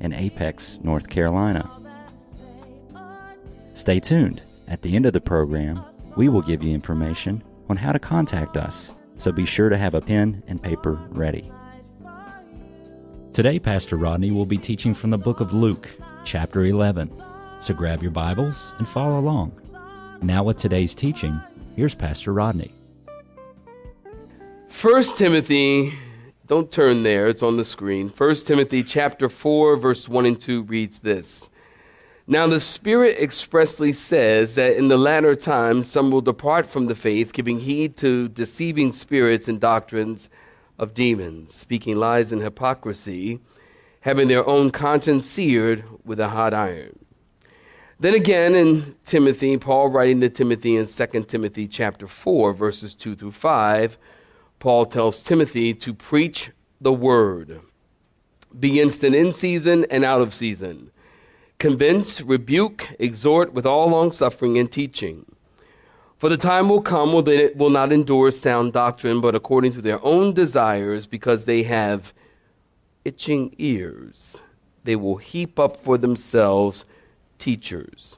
in Apex, North Carolina. Stay tuned. At the end of the program, we will give you information on how to contact us, so be sure to have a pen and paper ready. Today, Pastor Rodney will be teaching from the book of Luke, chapter 11. So grab your Bibles and follow along. Now with today's teaching, here's Pastor Rodney. 1 Timothy, don't turn there, it's on the screen. 1 Timothy chapter 4, verse 1 and 2 reads this. Now the Spirit expressly says that in the latter times some will depart from the faith, giving heed to deceiving spirits and doctrines of demons, speaking lies and hypocrisy, having their own conscience seared with a hot iron. Then again in Timothy, Paul writing to Timothy in 2 Timothy chapter 4, verses 2 through 5, Paul tells Timothy to preach the word, be instant in season and out of season, convince, rebuke, exhort with all longsuffering and teaching. For the time will come when they will not endure sound doctrine, but according to their own desires, because they have itching ears, they will heap up for themselves teachers.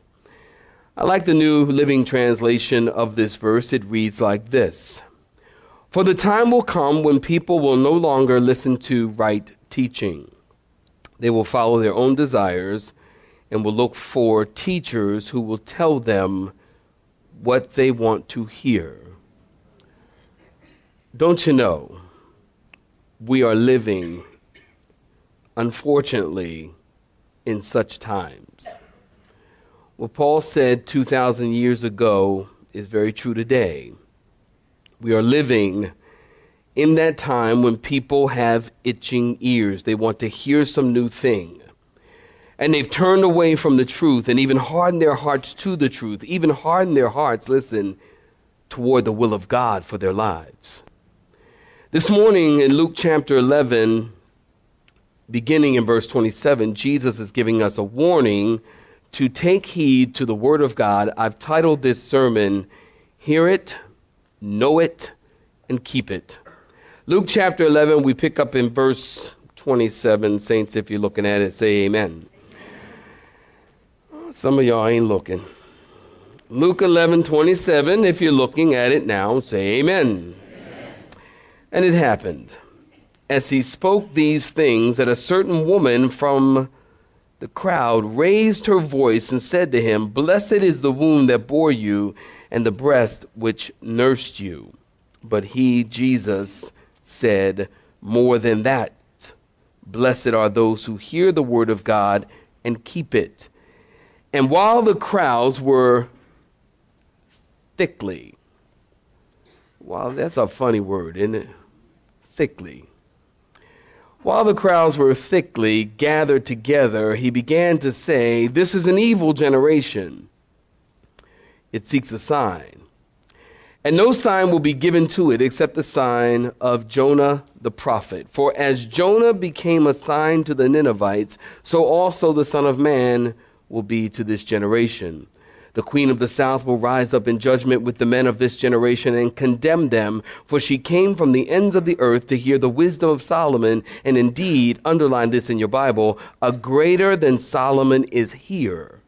I like the New Living Translation of this verse. It reads like this. For the time will come when people will no longer listen to right teaching. They will follow their own desires and will look for teachers who will tell them what they want to hear. Don't you know, we are living, unfortunately, in such times. What Paul said 2,000 years ago is very true today. We are living in that time when people have itching ears. They want to hear some new thing. And they've turned away from the truth and even hardened their hearts to the truth, even hardened their hearts, listen, toward the will of God for their lives. This morning in Luke chapter 11, beginning in verse 27, Jesus is giving us a warning to take heed to the word of God. I've titled this sermon, Hear It, Know It, and Keep It. Luke chapter 11, we pick up in verse 27. Saints, if you're looking at it, say amen. Some of y'all ain't looking. Luke 11:27, if you're looking at it now, say amen. Amen. And it happened, as he spoke these things, that a certain woman from the crowd raised her voice and said to him, Blessed is the womb that bore you and the breast which nursed you. But he, Jesus, said more than that. Blessed are those who hear the word of God and keep it. And while the crowds were thickly, wow, that's a funny word, isn't it? Thickly. While the crowds were thickly gathered together, he began to say, This is an evil generation. It seeks a sign. And no sign will be given to it except the sign of Jonah the prophet. For as Jonah became a sign to the Ninevites, so also the Son of Man will be to this generation. The queen of the south will rise up in judgment with the men of this generation and condemn them, for she came from the ends of the earth to hear the wisdom of Solomon, and indeed, underline this in your Bible, a greater than Solomon is here.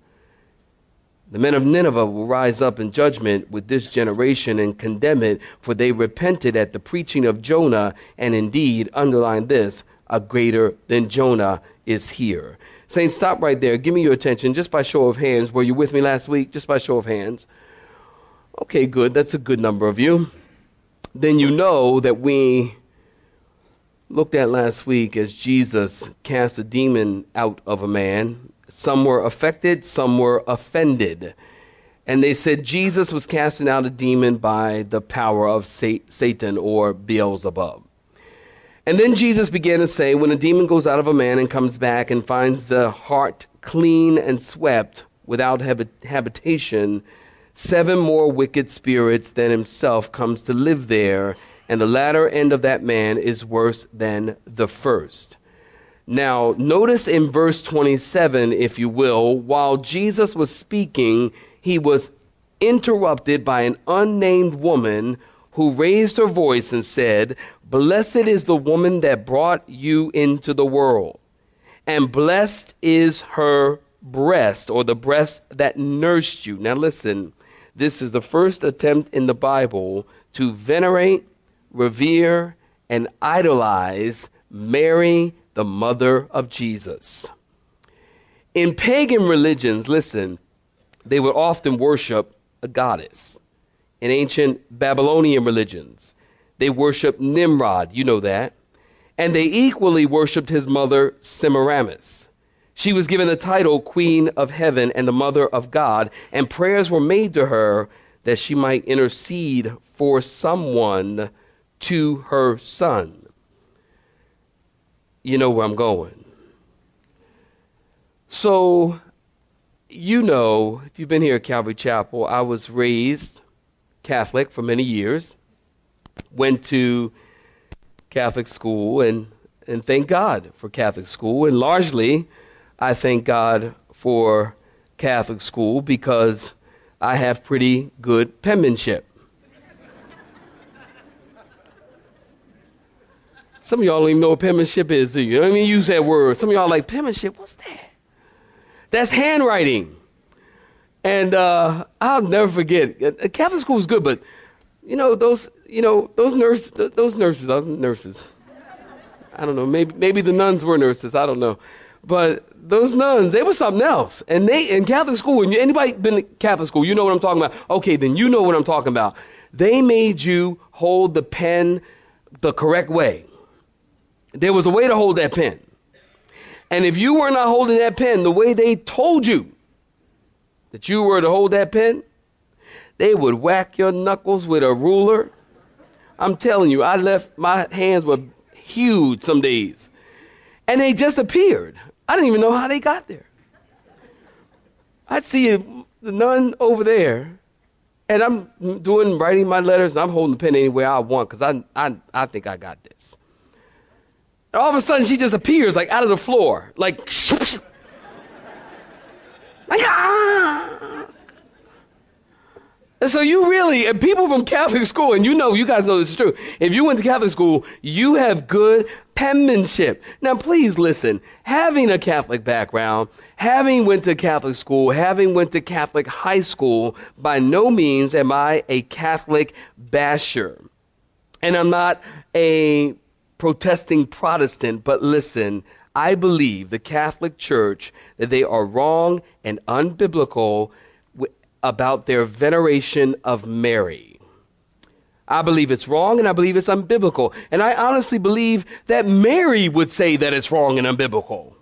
The men of Nineveh will rise up in judgment with this generation and condemn it, for they repented at the preaching of Jonah, and indeed, underline this, a greater than Jonah is here. Saints, stop right there. Give me your attention just by show of hands. Were you with me last week? Just by show of hands. Okay, good. That's a good number of you. Then you know that we looked at last week as Jesus cast a demon out of a man. Some were affected, some were offended. And they said Jesus was casting out a demon by the power of Satan or Beelzebub. And then Jesus began to say, when a demon goes out of a man and comes back and finds the heart clean and swept without habitation, 7 more wicked spirits than himself comes to live there, and the latter end of that man is worse than the first. Now, notice in verse 27, if you will, while Jesus was speaking, he was interrupted by an unnamed woman who raised her voice and said, "Blessed is the woman that brought you into the world, and blessed is her breast," or the breast that nursed you. Now listen, this is the first attempt in the Bible to venerate, revere, and idolize Mary, the mother of Jesus. In pagan religions, listen, they would often worship a goddess. In ancient Babylonian religions, they worshiped Nimrod, you know that. And they equally worshiped his mother, Semiramis. She was given the title Queen of Heaven and the Mother of God, and prayers were made to her that she might intercede for someone to her son. You know where I'm going. So, you know, if you've been here at Calvary Chapel, I was raised Catholic for many years, went to Catholic school, and thank God for Catholic school. And largely, I thank God for Catholic school because I have pretty good penmanship. Some of y'all don't even know what penmanship is, do you? I don't even use that word. Some of y'all are like, penmanship, what's that? That's handwriting. And I'll never forget. Catholic school was good, but those nurses, I was nurses. I don't know, maybe the nuns were nurses, I don't know. But those nuns, they were something else. And they, in Catholic school, and anybody been to Catholic school, you know what I'm talking about. Okay, then you know what I'm talking about. They made you hold the pen the correct way. There was a way to hold that pen. And if you were not holding that pen the way they told you that you were to hold that pen, they would whack your knuckles with a ruler. I'm telling you, I left, my hands were huge some days. And they just appeared. I didn't even know how they got there. I'd see the nun over there, and I'm writing my letters, and I'm holding the pen anywhere I want because I think I got this. All of a sudden, she just appears, like, out of the floor. Like, like, ah! And so you really, and people from Catholic school, and you know, you guys know this is true. If you went to Catholic school, you have good penmanship. Now, please listen. Having a Catholic background, having went to Catholic school, having went to Catholic high school, by no means am I a Catholic basher. And I'm not a protesting Protestant, but listen, I believe the Catholic Church, that they are wrong and unbiblical about their veneration of Mary. I believe it's wrong and I believe it's unbiblical. And I honestly believe that Mary would say that it's wrong and unbiblical.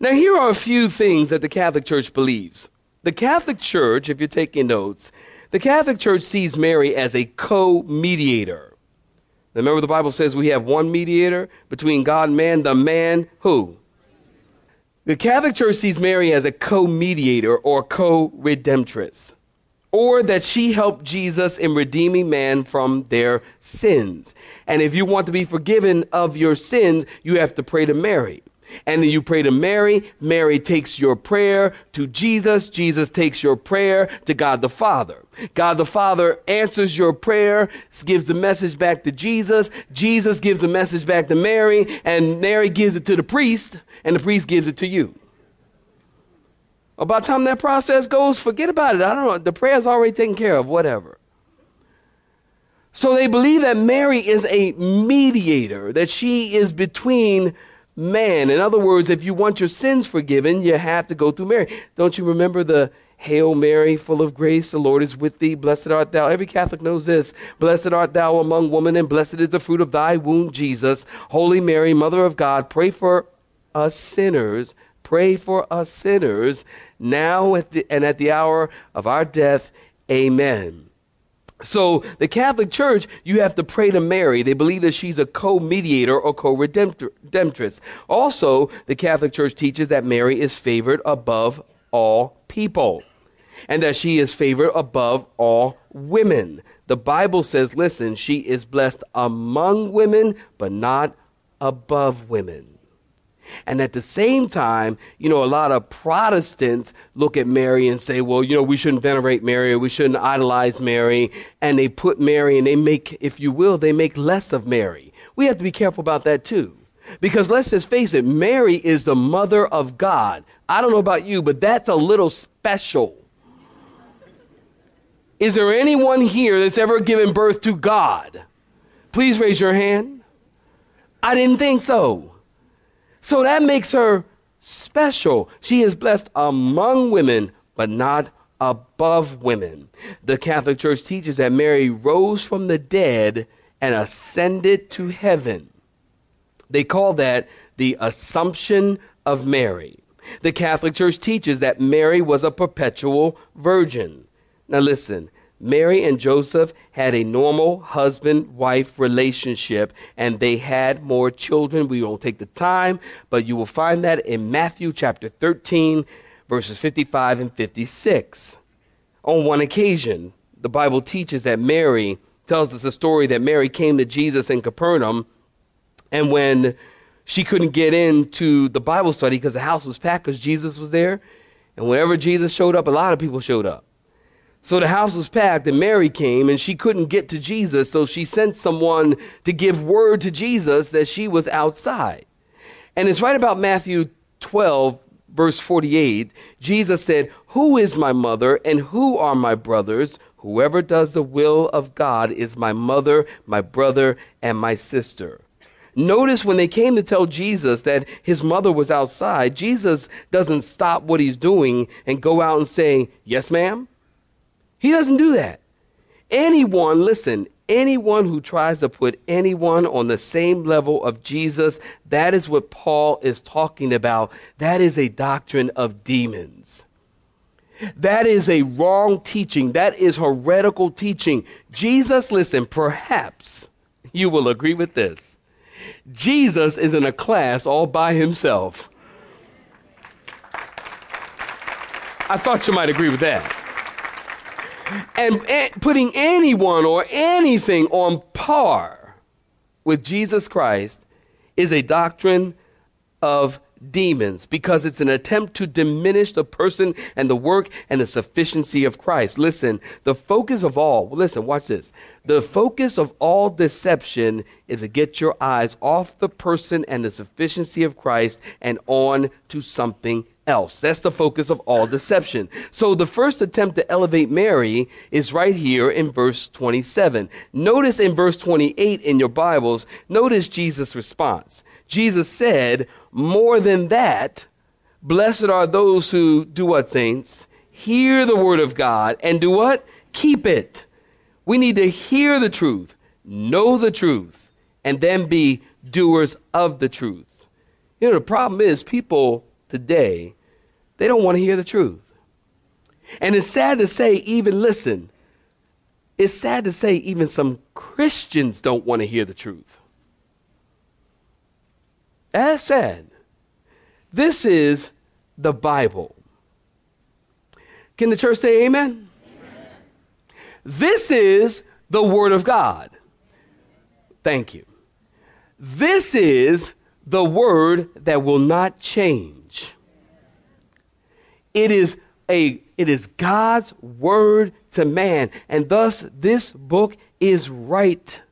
Now, here are a few things that the Catholic Church believes. The Catholic Church, if you're taking notes, the Catholic Church sees Mary as a co-mediator. Remember, the Bible says we have one mediator between God and man, the man who? The Catholic Church sees Mary as a co-mediator or co-redemptress, or that she helped Jesus in redeeming man from their sins. And if you want to be forgiven of your sins, you have to pray to Mary. And then you pray to Mary. Mary takes your prayer to Jesus. Jesus takes your prayer to God the Father. God the Father answers your prayer, gives the message back to Jesus. Jesus gives the message back to Mary, and Mary gives it to the priest, and the priest gives it to you. By the time that process goes, forget about it. I don't know. The prayer's already taken care of, whatever. So they believe that Mary is a mediator, that she is between man. In other words, if you want your sins forgiven, you have to go through Mary. Don't you remember the Hail Mary, full of grace, the Lord is with thee. Blessed art thou. Every Catholic knows this. Blessed art thou among women, and blessed is the fruit of thy womb, Jesus. Holy Mary, Mother of God, pray for us sinners. Pray for us sinners now and at the hour of our death. Amen. So the Catholic Church, you have to pray to Mary. They believe that she's a co-mediator or co-redemptress. Also, the Catholic Church teaches that Mary is favored above all people and that she is favored above all women. The Bible says, listen, she is blessed among women, but not above women. And at the same time, you know, a lot of Protestants look at Mary and say, well, you know, we shouldn't venerate Mary, we shouldn't idolize Mary, and they put Mary and they make, if you will, they make less of Mary. We have to be careful about that too. Because let's just face it, Mary is the mother of God. I don't know about you, but that's a little special. Is there anyone here that's ever given birth to God? Please raise your hand. I didn't think so. So that makes her special. She is blessed among women, but not above women. The Catholic Church teaches that Mary rose from the dead and ascended to heaven. They call that the Assumption of Mary. The Catholic Church teaches that Mary was a perpetual virgin. Now listen, Mary and Joseph had a normal husband-wife relationship, and they had more children. We won't take the time, but you will find that in Matthew chapter 13, verses 55 and 56. On one occasion, the Bible teaches that Mary tells us a story that Mary came to Jesus in Capernaum, and when she couldn't get into the Bible study because the house was packed because Jesus was there, and whenever Jesus showed up, a lot of people showed up. So the house was packed and Mary came and she couldn't get to Jesus. So she sent someone to give word to Jesus that she was outside. And it's right about Matthew 12, verse 48. Jesus said, "Who is my mother and who are my brothers? Whoever does the will of God is my mother, my brother, and my sister." Notice when they came to tell Jesus that his mother was outside, Jesus doesn't stop what he's doing and go out and say, "Yes, ma'am." He doesn't do that. Anyone, listen, anyone who tries to put anyone on the same level of Jesus, that is what Paul is talking about. That is a doctrine of demons. That is a wrong teaching. That is heretical teaching. Jesus, listen, perhaps you will agree with this. Jesus is in a class all by himself. I thought you might agree with that. And putting anyone or anything on par with Jesus Christ is a doctrine of demons because it's an attempt to diminish the person and the work and the sufficiency of Christ. Listen, The focus of all deception is to get your eyes off the person and the sufficiency of Christ and on to something else. That's the focus of all deception. So the first attempt to elevate Mary is right here in verse 27. Notice in verse 28 in your Bibles, notice Jesus' response. Jesus said, "More than that, blessed are those who do what, saints? Hear the word of God and do what? Keep it." We need to hear the truth, know the truth, and then be doers of the truth. You know, the problem is people today, they don't want to hear the truth. And it's sad to say, even some Christians don't want to hear the truth. That's sad. This is the Bible. Can the church say amen? Amen. This is the Word of God. Thank you. This is the Word that will not change. It is God's word to man, and thus this book is right.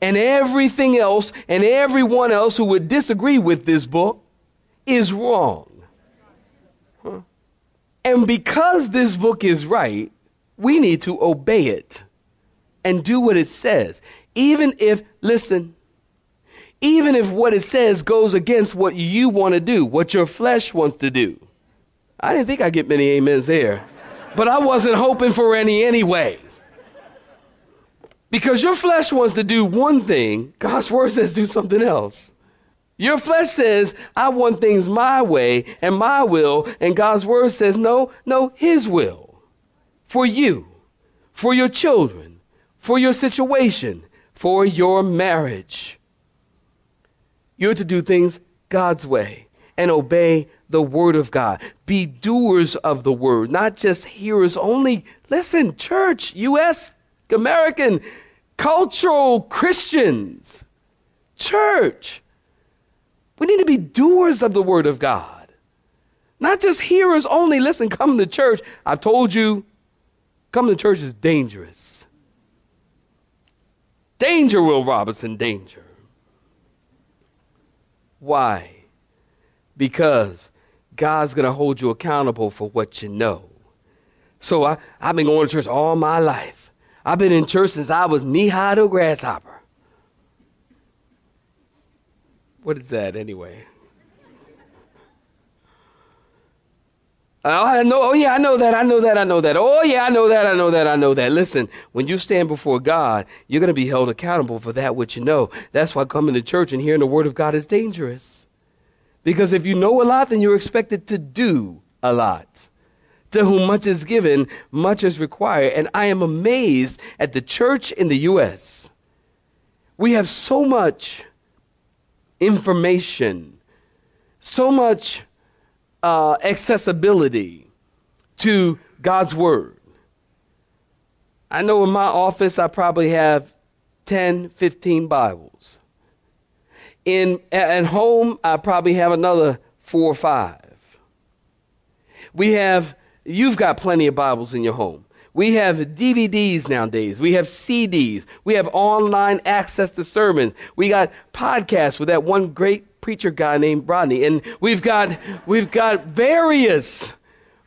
And everything else and everyone else who would disagree with this book is wrong. Huh? And because this book is right, we need to obey it and do what it says. Even if what it says goes against what you want to do, what your flesh wants to do. I didn't think I'd get many amens there, but I wasn't hoping for any anyway. Because your flesh wants to do one thing. God's word says do something else. Your flesh says, I want things my way and my will. And God's word says, no, his will for you, for your children, for your situation, for your marriage. You're to do things God's way and obey the word of God. Be doers of the word, not just hearers only. Listen, church, U.S., American, cultural Christians, church, we need to be doers of the word of God, not just hearers only. Listen, come to church. I've told you, coming to church is dangerous. Danger, Will Robinson, danger. Why? Because God's going to hold you accountable for what you know. So I've been going to church all my life. I've been in church since I was knee-high to a grasshopper. What is that anyway? I know that. I know that. Listen, when you stand before God, you're going to be held accountable for that which you know. That's why coming to church and hearing the word of God is dangerous. Because if you know a lot, then you're expected to do a lot. To whom much is given, much is required. And I am amazed at the church in the U.S. We have so much information, so much accessibility to God's word. I know in my office I probably have 10, 15 Bibles. At home I probably have another 4 or 5. You've got plenty of Bibles in your home. We have DVDs nowadays. We have CDs. We have online access to sermons. We got podcasts with that one great preacher guy named Rodney, and we've got various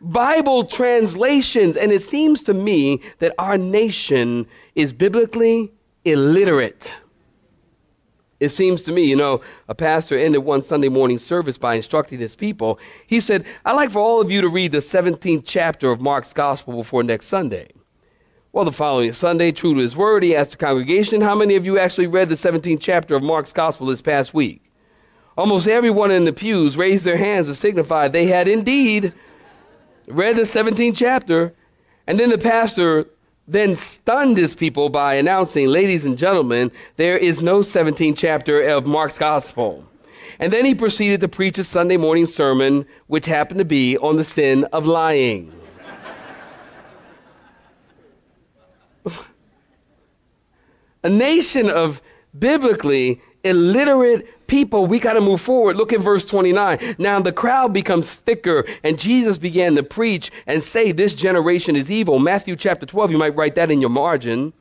Bible translations, and it seems to me that our nation is biblically illiterate. It seems to me, a pastor ended one Sunday morning service by instructing his people. He said, "I'd like for all of you to read the 17th chapter of Mark's gospel before next Sunday." Well, the following Sunday, true to his word, he asked the congregation, "How many of you actually read the 17th chapter of Mark's gospel this past week?" Almost everyone in the pews raised their hands to signify they had indeed read the 17th chapter. And then the pastor then stunned his people by announcing, "Ladies and gentlemen, there is no 17th chapter of Mark's gospel." And then he proceeded to preach a Sunday morning sermon, which happened to be on the sin of lying. A nation of biblically illiterate people. We got to move forward. Look at verse 29. "Now the crowd becomes thicker, and Jesus began to preach and say, 'This generation is evil.'" Matthew chapter 12, you might write that in your margin,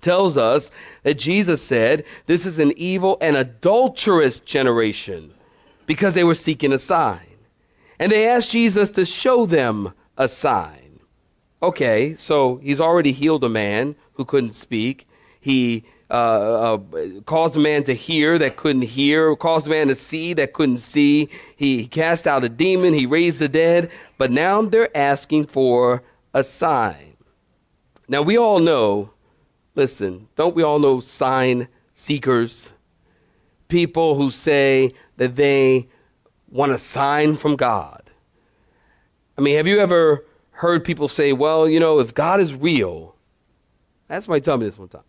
tells us that Jesus said, "This is an evil and adulterous generation," because they were seeking a sign. And they asked Jesus to show them a sign. Okay, so he's already healed a man who couldn't speak. He caused a man to hear that couldn't hear, caused a man to see that couldn't see. He cast out a demon, he raised the dead, but now they're asking for a sign. Now we all know, listen, don't we all know sign seekers? People who say that they want a sign from God. I mean, have you ever heard people say, "Well, if God is real," I had somebody tell me this one time.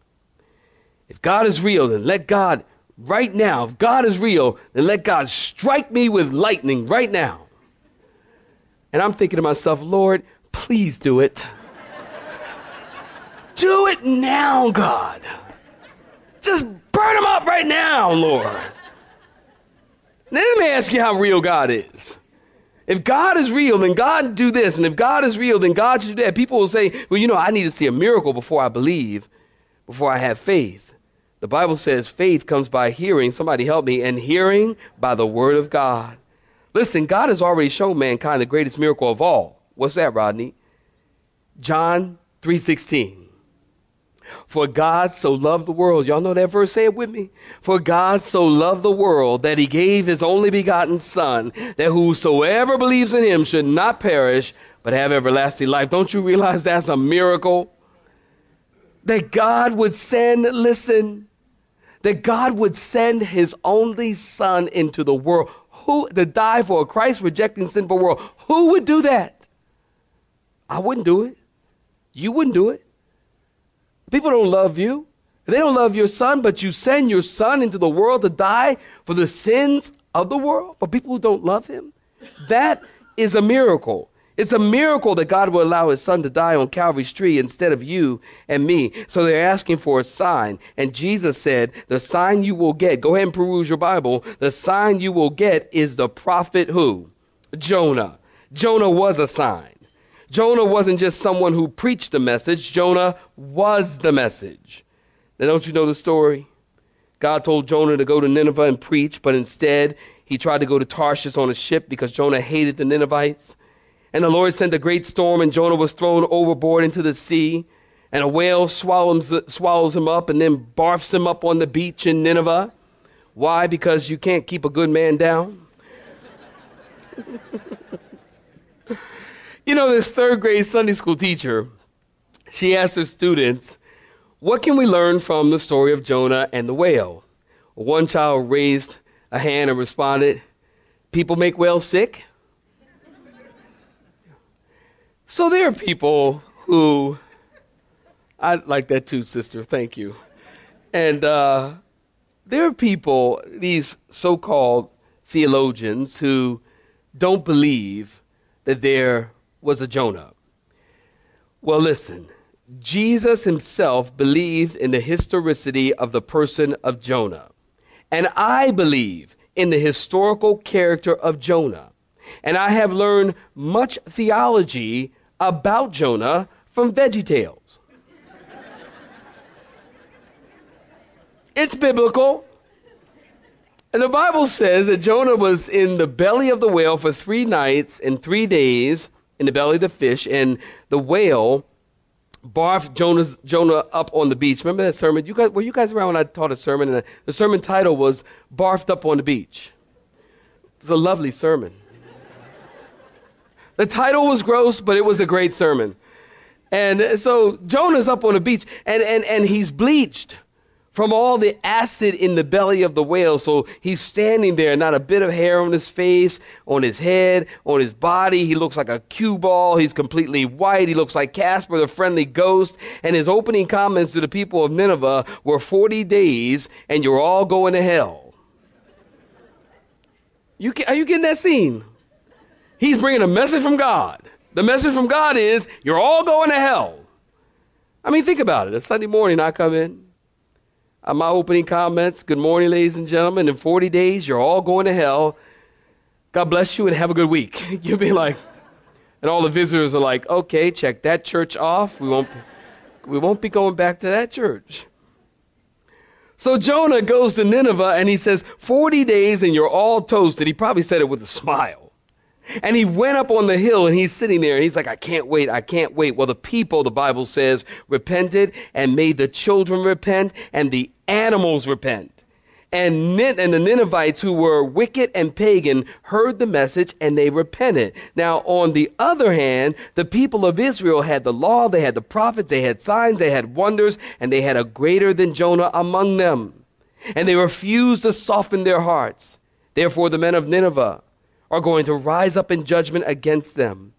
"If God is real, then let God right now, if God is real, then let God strike me with lightning right now." And I'm thinking to myself, "Lord, please do it. Do it now, God. Just burn him up right now, Lord." Then let me ask you how real God is. If God is real, then God do this. And if God is real, then God should do that. People will say, "Well, I need to see a miracle before I believe, before I have faith." The Bible says faith comes by hearing, somebody help me, and hearing by the word of God. Listen, God has already shown mankind the greatest miracle of all. What's that, Rodney? John 3:16. "For God so loved the world." Y'all know that verse? Say it with me. "For God so loved the world that he gave his only begotten son, that whosoever believes in him should not perish, but have everlasting life." Don't you realize that's a miracle? That God would send, listen, that God would send his only son into the world to die for a Christ-rejecting, sinful world. Who would do that? I wouldn't do it. You wouldn't do it. People don't love you. They don't love your son, but you send your son into the world to die for the sins of the world. But people who don't love him, that is a miracle. It's a miracle that God will allow his son to die on Calvary's tree instead of you and me. So they're asking for a sign. And Jesus said, the sign you will get, go ahead and peruse your Bible. The sign you will get is the prophet who? Jonah. Jonah was a sign. Jonah wasn't just someone who preached the message. Jonah was the message. Now, don't you know the story? God told Jonah to go to Nineveh and preach, but instead he tried to go to Tarshish on a ship because Jonah hated the Ninevites. And the Lord sent a great storm, and Jonah was thrown overboard into the sea, and a whale swallows him up and then barfs him up on the beach in Nineveh. Why? Because you can't keep a good man down. You know, this third grade Sunday school teacher, she asked her students, what can we learn from the story of Jonah and the whale? One child raised a hand and responded, people make whales sick. So there are people who, I like that too, sister, thank you. And there are people, these so-called theologians, who don't believe that there was a Jonah. Well, listen, Jesus himself believed in the historicity of the person of Jonah. And I believe in the historical character of Jonah. And I have learned much theology about Jonah from Veggie Tales. It's biblical. And the Bible says that Jonah was in the belly of the whale for 3 nights and 3 days, in the belly of the fish, and the whale barfed Jonah up on the beach. Remember that sermon? Were you guys around when I taught a sermon? And the sermon title was Barfed Up on the Beach. It was a lovely sermon. The title was gross, but it was a great sermon. And so Jonah's up on the beach, and he's bleached from all the acid in the belly of the whale. So he's standing there, not a bit of hair on his face, on his head, on his body. He looks like a cue ball. He's completely white. He looks like Casper the Friendly Ghost. And his opening comments to the people of Nineveh were 40 days, and you're all going to hell. Are you getting that scene? He's bringing a message from God. The message from God is, you're all going to hell. I mean, think about it. A Sunday morning, I come in. My opening comments, good morning, ladies and gentlemen. In 40 days, you're all going to hell. God bless you and have a good week. You'll be like, and all the visitors are like, okay, check that church off. We won't be going back to that church. So Jonah goes to Nineveh and he says, 40 days and you're all toasted. He probably said it with a smile. And he went up on the hill, and he's sitting there, and he's like, I can't wait, I can't wait. Well, the people, the Bible says, repented and made the children repent and the animals repent. And the Ninevites, who were wicked and pagan, heard the message, and they repented. Now, on the other hand, the people of Israel had the law, they had the prophets, they had signs, they had wonders, and they had a greater than Jonah among them. And they refused to soften their hearts. Therefore, the men of Nineveh are going to rise up in judgment against them.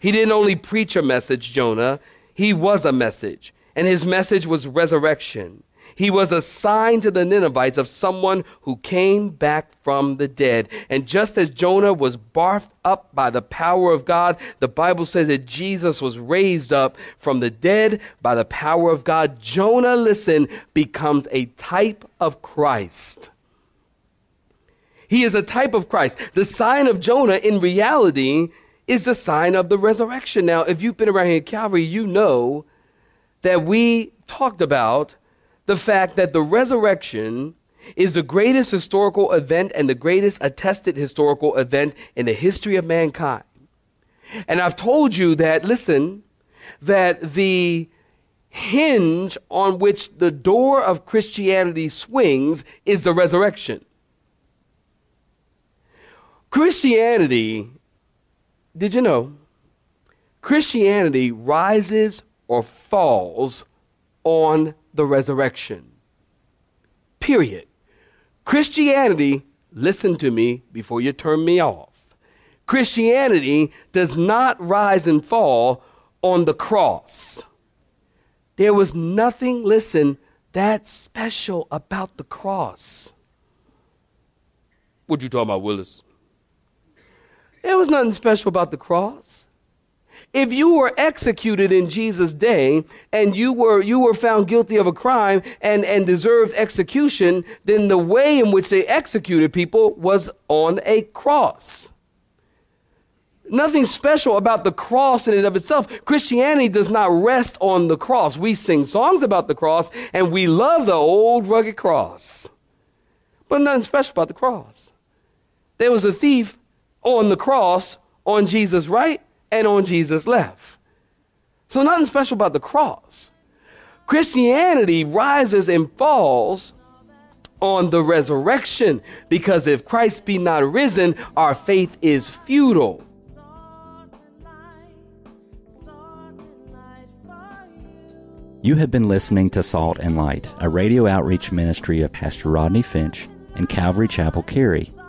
He didn't only preach a message, Jonah. He was a message, and his message was resurrection. He was a sign to the Ninevites of someone who came back from the dead. And just as Jonah was barfed up by the power of God, the Bible says that Jesus was raised up from the dead by the power of God. Jonah, listen, becomes a type of Christ. He is a type of Christ. The sign of Jonah, in reality, is the sign of the resurrection. Now, if you've been around here at Calvary, you know that we talked about the fact that the resurrection is the greatest historical event and the greatest attested historical event in the history of mankind. And I've told you that, listen, that the hinge on which the door of Christianity swings is the resurrection. Christianity, did you know, Christianity rises or falls on the resurrection. Period. Christianity, listen to me before you turn me off. Christianity does not rise and fall on the cross. There was nothing, listen, that's special about the cross. What you talking about, Willis? There was nothing special about the cross. If you were executed in Jesus' day and you were found guilty of a crime and deserved execution, then the way in which they executed people was on a cross. Nothing special about the cross in and of itself. Christianity does not rest on the cross. We sing songs about the cross and we love the old rugged cross. But nothing special about the cross. There was a thief on the cross on Jesus' right and on Jesus' left. So nothing special about the cross. Christianity rises and falls on the resurrection, because if Christ be not risen, our faith is futile. You have been listening to Salt and Light, a radio outreach ministry of Pastor Rodney Finch and Calvary Chapel, Cary,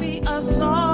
be a salt.